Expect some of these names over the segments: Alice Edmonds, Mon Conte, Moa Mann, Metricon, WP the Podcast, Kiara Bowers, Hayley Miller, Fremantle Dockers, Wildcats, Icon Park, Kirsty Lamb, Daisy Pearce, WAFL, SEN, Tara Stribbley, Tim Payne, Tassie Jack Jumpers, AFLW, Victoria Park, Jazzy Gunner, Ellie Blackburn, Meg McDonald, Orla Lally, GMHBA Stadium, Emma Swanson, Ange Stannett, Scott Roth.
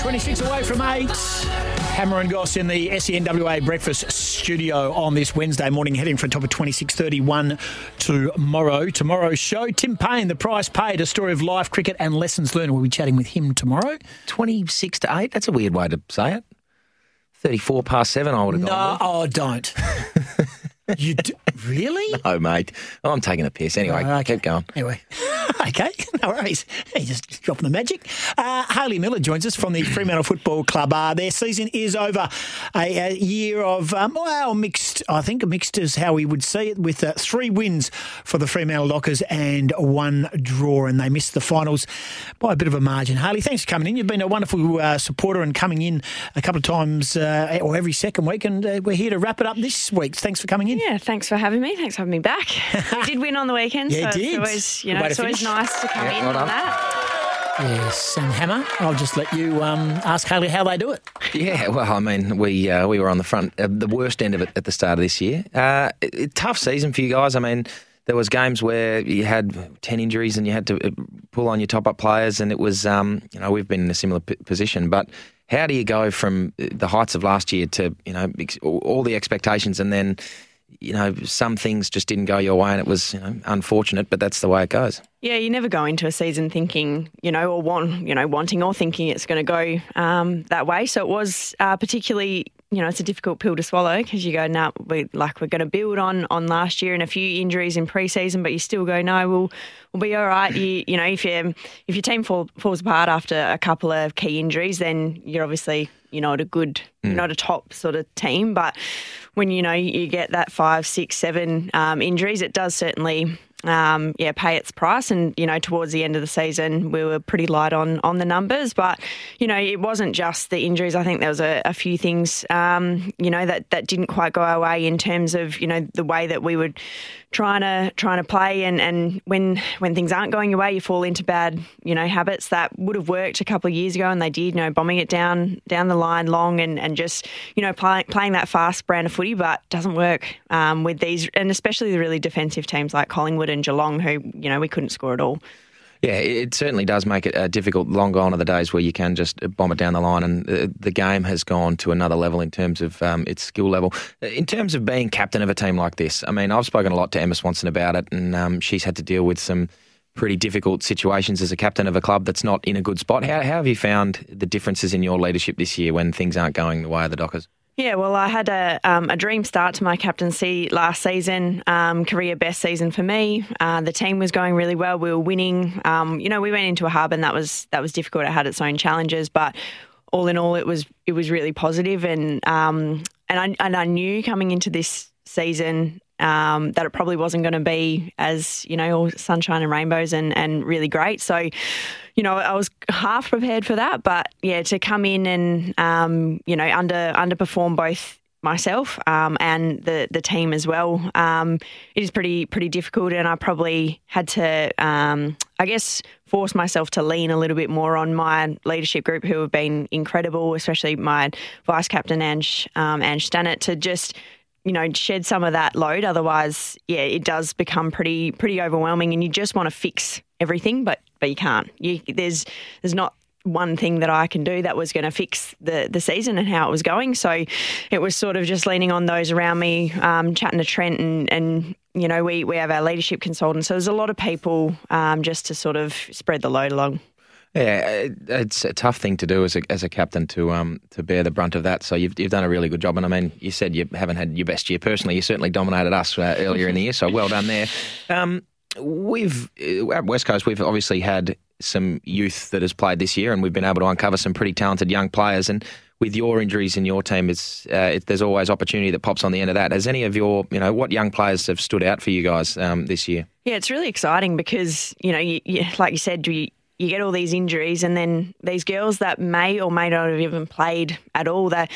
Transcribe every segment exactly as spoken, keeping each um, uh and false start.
twenty-six away from eight. Hammer and Goss in the S E N W A breakfast studio on this Wednesday morning, heading for a top of twenty-six thirty-one tomorrow. Tomorrow's show, Tim Payne, The Price Paid, a story of life, cricket and lessons learned. We'll be chatting with him tomorrow. twenty-six to eight, that's a weird way to say it. thirty-four past seven, I would have no, gone. No, oh, don't. You do, really? No, mate. Oh, I'm taking a piss. Anyway, oh, okay. Keep going. Anyway. Okay, no worries. He's just dropping the magic. Uh, Hayley Miller joins us from the Fremantle Football Club. Uh, their season is over. A, a year of, um, well, mixed, I think mixed is how we would see it, with uh, three wins for the Fremantle Dockers and one draw, and they missed the finals by a bit of a margin. Hayley, thanks for coming in. You've been a wonderful uh, supporter and coming in a couple of times uh, or every second week, and uh, we're here to wrap it up this week. Thanks for coming in. Yeah, thanks for having me. Thanks for having me back. We did win on the weekend. Yeah, so it did. It's always, you know, it's always nice to come yeah, in well on that. Yes, and Hammer, I'll just let you um, ask Hayley how they do it. Yeah, well, I mean, we uh, we were on the front, uh, the worst end of it at the start of this year. Uh, it, it, tough season for you guys. I mean, there was games where you had ten injuries and you had to pull on your top-up players, and it was, um, you know, we've been in a similar p- position, but how do you go from the heights of last year to, you know, ex- all the expectations, and then, you know, some things just didn't go your way, and it was, you know, unfortunate, but that's the way it goes. Yeah, you never go into a season thinking, you know, or want, you know, wanting or thinking it's going to go um, that way. So it was uh, particularly, you know, it's a difficult pill to swallow, because you go, no, nah, we like we're going to build on on last year and a few injuries in pre-season, but you still go, no, we'll we'll be all right. You, you know, if you if your team fall, falls apart after a couple of key injuries, then you're obviously, you know, at a good, mm. you're not a top sort of team. But when, you know, you get that five, six, seven um, injuries, it does certainly, um, yeah, pay its price. And, you know, towards the end of the season, we were pretty light on, on the numbers. But, you know, it wasn't just the injuries. I think there was a, a few things, um, you know, that, that didn't quite go our way in terms of, you know, the way that we would trying to trying to play, and, and when when things aren't going your way, you fall into bad, you know, habits that would have worked a couple of years ago, and they did, you know, bombing it down down the line long, and, and just, you know, play, playing that fast brand of footy, but doesn't work um, with these, and especially the really defensive teams like Collingwood and Geelong, who, you know, we couldn't score at all. Yeah, it certainly does make it uh, difficult. Long gone are the days where you can just bomb it down the line, and uh, the game has gone to another level in terms of um, its skill level. In terms of being captain of a team like this, I mean, I've spoken a lot to Emma Swanson about it, and um, she's had to deal with some pretty difficult situations as a captain of a club that's not in a good spot. How, how have you found the differences in your leadership this year when things aren't going the way of the Dockers? Yeah, well, I had a um, a dream start to my captaincy last season, um, career best season for me. Uh, the team was going really well. We were winning. Um, you know, we went into a hub, and that was that was difficult. It had its own challenges, but all in all, it was it was really positive. And um, and I and I knew coming into this season um, that it probably wasn't going to be as, you know, all sunshine and rainbows and and really great. So, you know, I was half prepared for that, but yeah, to come in and, um, you know, under underperform both myself um, and the the team as well, um, it is pretty pretty difficult, and I probably had to, um, I guess, force myself to lean a little bit more on my leadership group, who have been incredible, especially my vice captain Ange um, Ange Stannett, to just, you know, shed some of that load. Otherwise, yeah, it does become pretty pretty overwhelming, and you just want to fix everything, but but you can't. You, there's there's not one thing that I can do that was going to fix the, the season and how it was going. So it was sort of just leaning on those around me, um, chatting to Trent, and, and you know, we, we have our leadership consultant. So there's a lot of people um, just to sort of spread the load along. Yeah, it's a tough thing to do as a as a captain to um to bear the brunt of that. So you've you've done a really good job. And I mean, you said you haven't had your best year personally. You certainly dominated us uh, earlier in the year. So well done there. Um, we've at West Coast, we've obviously had some youth that has played this year, and we've been able to uncover some pretty talented young players. And with your injuries in your team, it's uh, it, there's always opportunity that pops on the end of that. Has any of your, you know, what young players have stood out for you guys um, this year? Yeah, it's really exciting because you know, you, you, like you said, you. You get all these injuries, and then these girls that may or may not have even played at all, they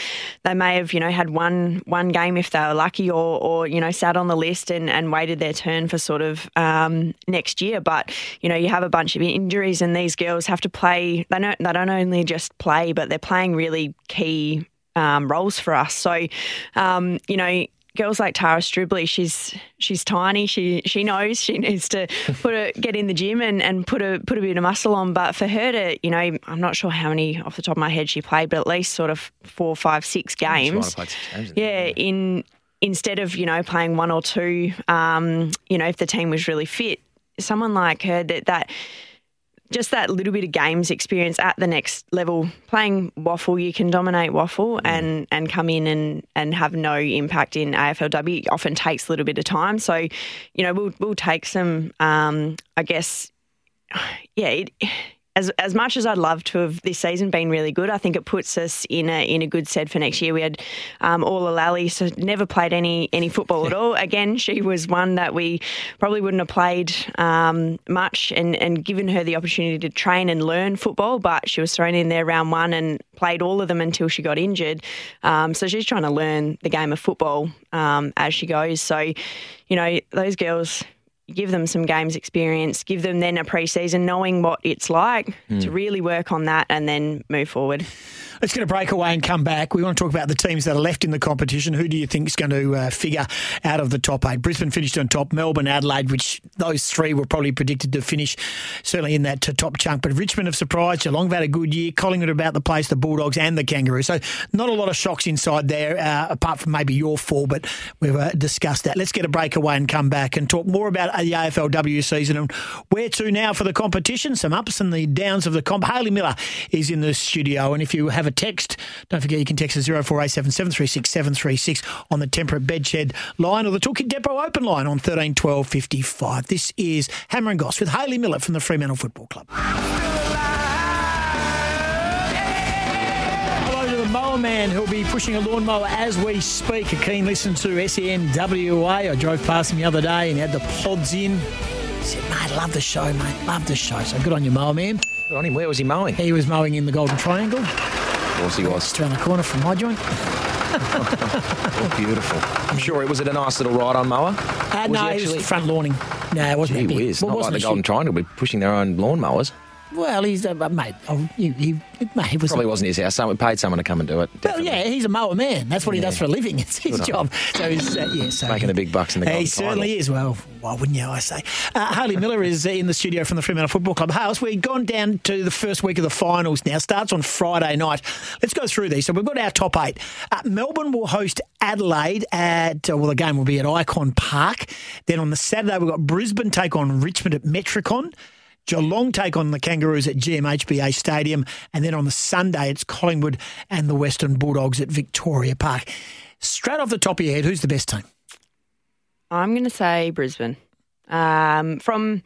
they may have, you know, had one one game if they were lucky, or or you know, sat on the list and, and waited their turn for sort of um, next year. But you know, you have a bunch of injuries, and these girls have to play. They don't they don't only just play, but they're playing really key um, roles for us. So um, you know. Girls like Tara Stribbley, she's she's tiny. She she knows she needs to put a, get in the gym and, and put a put a bit of muscle on. But for her to, you know, I'm not sure how many off the top of my head she played, but at least sort of four, five, six games. Six games yeah, yeah, in instead of you know playing one or two, um, you know, if the team was really fit, someone like her that that. Just that little bit of games experience at the next level. Playing W A F L, you can dominate W A F L and, and come in and, and have no impact in A F L W. It often takes a little bit of time. So, you know, we'll we'll take some, um, I guess, yeah, it, as as much as I'd love to have this season been really good, I think it puts us in a in a good stead for next year. We had um, Orla Lally, so never played any any football at all. Again, she was one that we probably wouldn't have played um, much and, and given her the opportunity to train and learn football, but she was thrown in there round one and played all of them until she got injured. Um, so she's trying to learn the game of football um, as she goes. So, you know, those girls... give them some games experience, give them then a pre-season, knowing what it's like mm. to really work on that and then move forward. Let's get a break away and come back. We want to talk about the teams that are left in the competition. Who do you think is going to uh, figure out of the top eight? Brisbane finished on top, Melbourne, Adelaide, which those three were probably predicted to finish certainly in that top chunk. But Richmond have surprised, Geelong have had a good year, Collingwood about the place, the Bulldogs and the Kangaroos. So not a lot of shocks inside there, uh, apart from maybe your four, but we've uh, discussed that. Let's get a break away and come back and talk more about the A F L W season and where to now for the competition. Some ups and the downs of the comp. Hayley Miller is in the studio, and if you have a text, don't forget you can text us zero four eight seven, seven three six, seven three six on the Temperate Bedshed line or the Toolkit Depot open line on thirteen twelve fifty-five. This is Hammer and Goss with Hayley Miller from the Fremantle Football Club. Mower man who'll be pushing a lawnmower as we speak. A keen listen to S E M W A. I drove past him the other day and had the pods in. He said, mate, love the show, mate, love the show. So good on you, mower man. Good on him. Where was he mowing? He was mowing in the Golden Triangle. Of course he was. Just around the corner from my joint. Oh, beautiful. I'm sure it was it a nice little ride on mower? Uh, was no, he actually... it was front lawning. No, it wasn't. Gee whiz, well, not wasn't like the Golden Triangle, but pushing their own lawnmowers. Well, he's a uh, mate. Oh, you, you, mate he was probably a, wasn't his house. Someone paid someone to come and do it. Definitely. Well, yeah, he's a mower man. That's what yeah. he does for a living. It's his Good job. So he's uh, yeah, so making he, the big bucks in the Golden He certainly title. Is. Well, why wouldn't you? I say. Uh, Hayley Miller is in the studio from the Fremantle Football Club. Hales, we've gone down to the first week of the finals now. Starts on Friday night. Let's go through these. So we've got our top eight. Uh, Melbourne will host Adelaide at uh, well, the game will be at Icon Park. Then on the Saturday we've got Brisbane take on Richmond at Metricon. Geelong take on the Kangaroos at G M H B A Stadium. And then on the Sunday, it's Collingwood and the Western Bulldogs at Victoria Park. Straight off the top of your head, who's the best team? I'm going to say Brisbane. Um, from,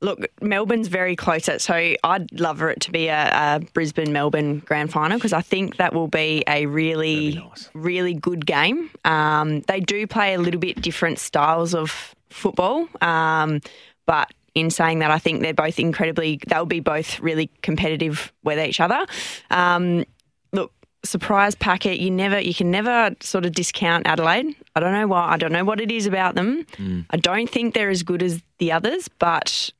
look, Melbourne's very close. So I'd love for it to be a, a Brisbane-Melbourne grand final because I think that will be a really, That'd be nice. really good game. Um, they do play a little bit different styles of football, um, but... in saying that, I think they're both incredibly, they'll be both really competitive with each other. Um, look, surprise packet, you never, you can never sort of discount Adelaide. I don't know why, I don't know what it is about them. Mm. I don't think they're as good as the others, but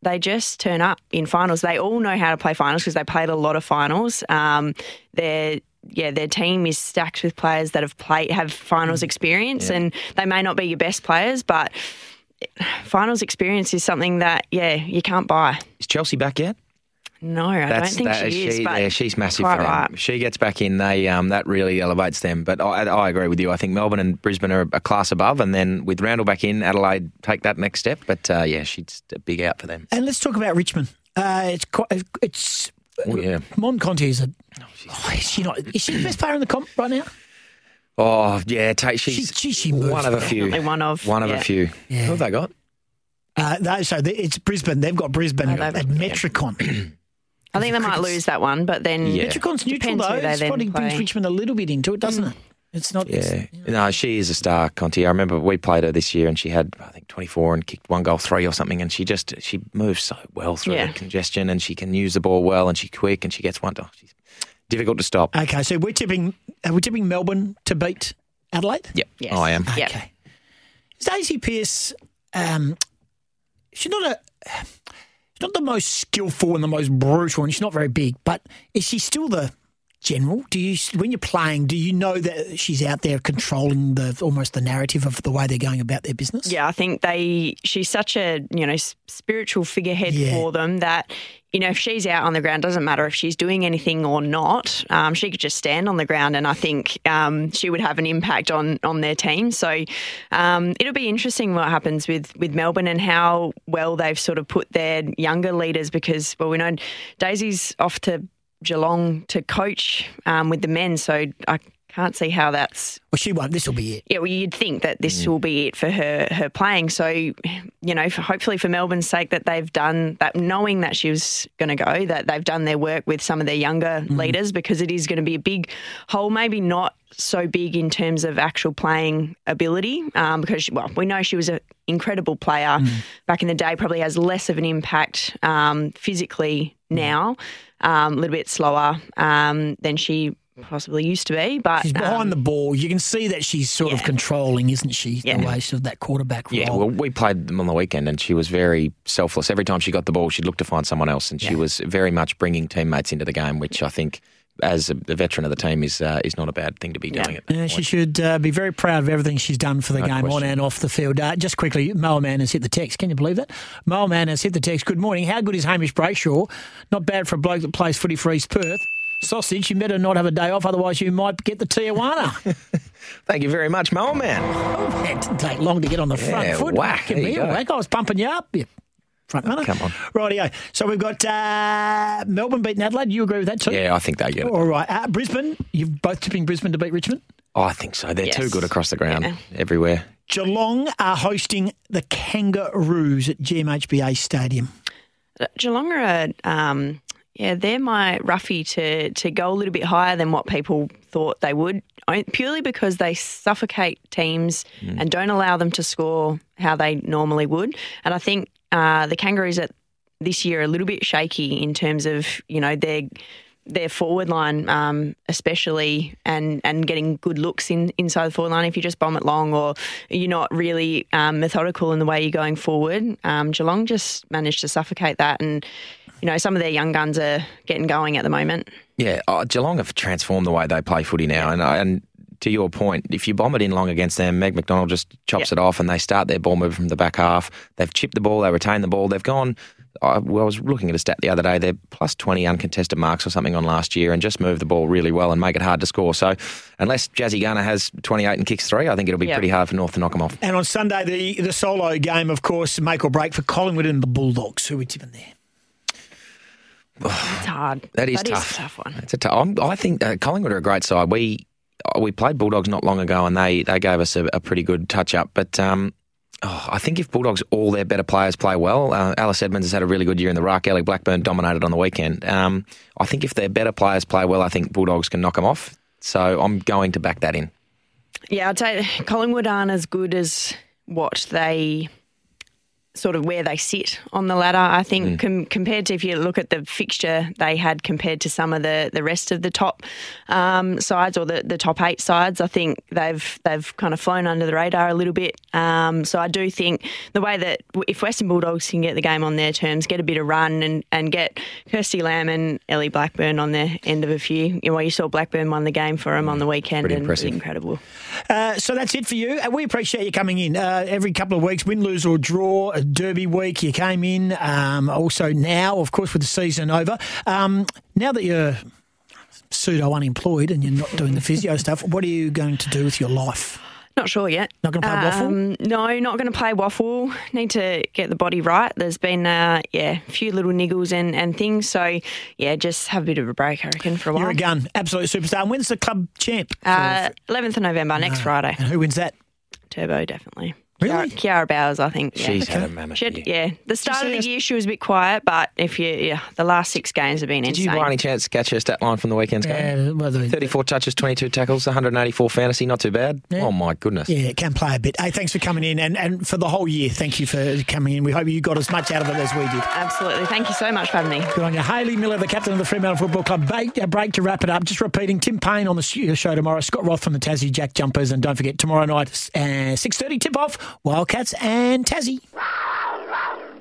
they just turn up in finals. They all know how to play finals because they played a lot of finals. Um, they're, yeah, their team is stacked with players that have played, have finals experience yeah. and they may not be your best players, but... finals experience is something that, yeah, you can't buy. Is Chelsea back yet? No, I That's, don't think that, she is. She, but yeah, she's massive for them. Right. She gets back in, they um, that really elevates them. But I, I agree with you. I think Melbourne and Brisbane are a class above, and then with Randall back in, Adelaide take that next step. But, uh, yeah, she's a big out for them. And let's talk about Richmond. Uh, it's quite, it's oh, yeah. Mon Conte is a. Oh, is she not? Is she the best player in the comp right now? Oh yeah, take, she's she, she, she one of a few. One of one of yeah. a few. Yeah. Who have they got? Uh, they, so they, it's Brisbane. They've got Brisbane oh, they've, at Metricon. Yeah. I think they might lose that one, but then yeah. Metricon's neutral though. It's probably brings Richmond a little bit into it, doesn't mm. it? It's not. Yeah. It's, you know. No, she is a star, Conte. I remember we played her this year, and she had I think twenty-four and kicked one goal three or something. And she just she moves so well through yeah. the congestion, and she can use the ball well, and she's quick, and she gets one. Oh, she's difficult to stop. Okay, so we're tipping. Are we tipping Melbourne to beat Adelaide? Yep. Yes. I am. Okay. Yep. Is Daisy Pearce? Um, she's not a. She's not the most skillful and the most brutal, and she's not very big. But is she still the general? Do you, when you're playing, do you know that she's out there controlling the almost the narrative of the way they're going about their business? Yeah, I think they. She's such a you know spiritual figurehead yeah. for them that you know if she's out on the ground, doesn't matter if she's doing anything or not. Um, she could just stand on the ground, and I think um, she would have an impact on on their team. So um, it'll be interesting what happens with with Melbourne and how well they've sort of put their younger leaders because well we know Daisy's off to Geelong to coach um, with the men, so I can't see how that's... Well, she won't. This will be it. Yeah, well, you'd think that this yeah. will be it for her her playing. So, you know, for, hopefully for Melbourne's sake that they've done that, knowing that she was going to go, that they've done their work with some of their younger mm. leaders because it is going to be a big hole, maybe not so big in terms of actual playing ability um, because, well, we know she was an incredible player mm. back in the day, probably has less of an impact um, physically mm. now. Um, a little bit slower um, than she possibly used to be. But she's behind um, the ball. You can see that she's sort yeah. of controlling, isn't she, yeah. the way sort of that quarterback role. Yeah, well, we played them on the weekend and she was very selfless. Every time she got the ball, she'd look to find someone else and yeah. she was very much bringing teammates into the game, which I think as a, a veteran of the team is uh, is not a bad thing to be yeah. doing at that uh, point. She should uh, be very proud of everything she's done for the no game question. On and off the field. Uh, just quickly, Moa Mann has hit the text. Can you believe that? Moa Mann has hit the text. Good morning. How good is Hamish Brayshaw? Not bad for a bloke that plays footy for East Perth. Sausage, you better not have a day off, otherwise you might get the Tijuana. Thank you very much, Moa Mann. Oh, it didn't take long to get on the yeah, front foot. Whack. There you go. Whack. I was pumping you up. Yeah. Front runner. Oh, come on. Rightio. So we've got uh, Melbourne beating Adelaide. You agree with that too? Yeah, I think they get it. All right. Uh, Brisbane, you're both tipping Brisbane to beat Richmond? Oh, I think so. They're yes. too good across the ground yeah. everywhere. Geelong are hosting the Kangaroos at G M H B A Stadium. Geelong are, um, yeah, they're my roughie to, to go a little bit higher than what people thought they would, purely because they suffocate teams mm. and don't allow them to score how they normally would. And I think Uh, the Kangaroos at this year are a little bit shaky in terms of, you know, their their forward line um, especially and, and getting good looks in inside the forward line if you just bomb it long or you're not really um, methodical in the way you're going forward. Um, Geelong just managed to suffocate that and, you know, some of their young guns are getting going at the moment. Yeah, uh, Geelong have transformed the way they play footy now yeah. and and... to your point, if you bomb it in long against them, Meg McDonald just chops yep. it off and they start their ball move from the back half. They've chipped the ball, they retain the ball, they've gone, I was looking at a stat the other day, they're plus twenty uncontested marks or something on last year and just move the ball really well and make it hard to score. So unless Jazzy Gunner has twenty-eight and kicks three, I think it'll be yep. pretty hard for North to knock them off. And on Sunday, the, the solo game, of course, make or break for Collingwood and the Bulldogs. Who are we tipping there? It's hard. That is that tough. That is a tough one. It's a t- I'm, I think uh, Collingwood are a great side. We... We played Bulldogs not long ago and they, they gave us a, a pretty good touch-up. But um, oh, I think if Bulldogs, all their better players play well, uh, Alice Edmonds has had a really good year in the ruck. Ellie Blackburn dominated on the weekend. Um, I think if their better players play well, I think Bulldogs can knock them off. So I'm going to back that in. Yeah, I'd say Collingwood aren't as good as what they... sort of where they sit on the ladder, I think, mm. com- compared to if you look at the fixture they had compared to some of the, the rest of the top um, sides or the, the top eight sides, I think they've they've kind of flown under the radar a little bit. Um, so I do think the way that if Western Bulldogs can get the game on their terms, get a bit of run and, and get Kirsty Lamb and Ellie Blackburn on the end of a few, you know, you saw Blackburn won the game for them on the weekend. Pretty and impressive. It was incredible. Uh, so that's it for you. We appreciate you coming in. Uh, every couple of weeks, win, lose or draw, Derby week, you came in. Um, also now, of course, with the season over. Um, now that you're pseudo-unemployed and you're not doing the physio stuff, what are you going to do with your life? Not sure yet. Not going to play um, waffle? No, not going to play waffle. Need to get the body right. There's been, uh, yeah, a few little niggles and, and things. So, yeah, just have a bit of a break, I reckon, for a while. You're a gun. Absolute superstar. And when's the club champ? Uh, eleventh of November, next no. Friday. And who wins that? Turbo, definitely. Really? Kiara Bowers, I think. Yeah. She's okay. had a mammoth had, year. Yeah. The start of the year, she was a bit quiet, but if you, yeah, the last six games have been Did insane. Did you by any chance catch her stat line from the weekend's game? Uh, well, the, thirty-four touches, twenty-two tackles, one hundred eighty-four fantasy, not too bad. Yeah. Oh, my goodness. Yeah, it can play a bit. Hey, thanks for coming in, and, and for the whole year, thank you for coming in. We hope you got as much out of it as we did. Absolutely. Thank you so much for having me. Good on you. Hayley Miller, the captain of the Fremantle Football Club. Break, a break to wrap it up. Just repeating, Tim Payne on the show tomorrow, Scott Roth from the Tassie Jack Jumpers, and don't forget, tomorrow night, uh, six thirty, tip-off. Wildcats and Tassie.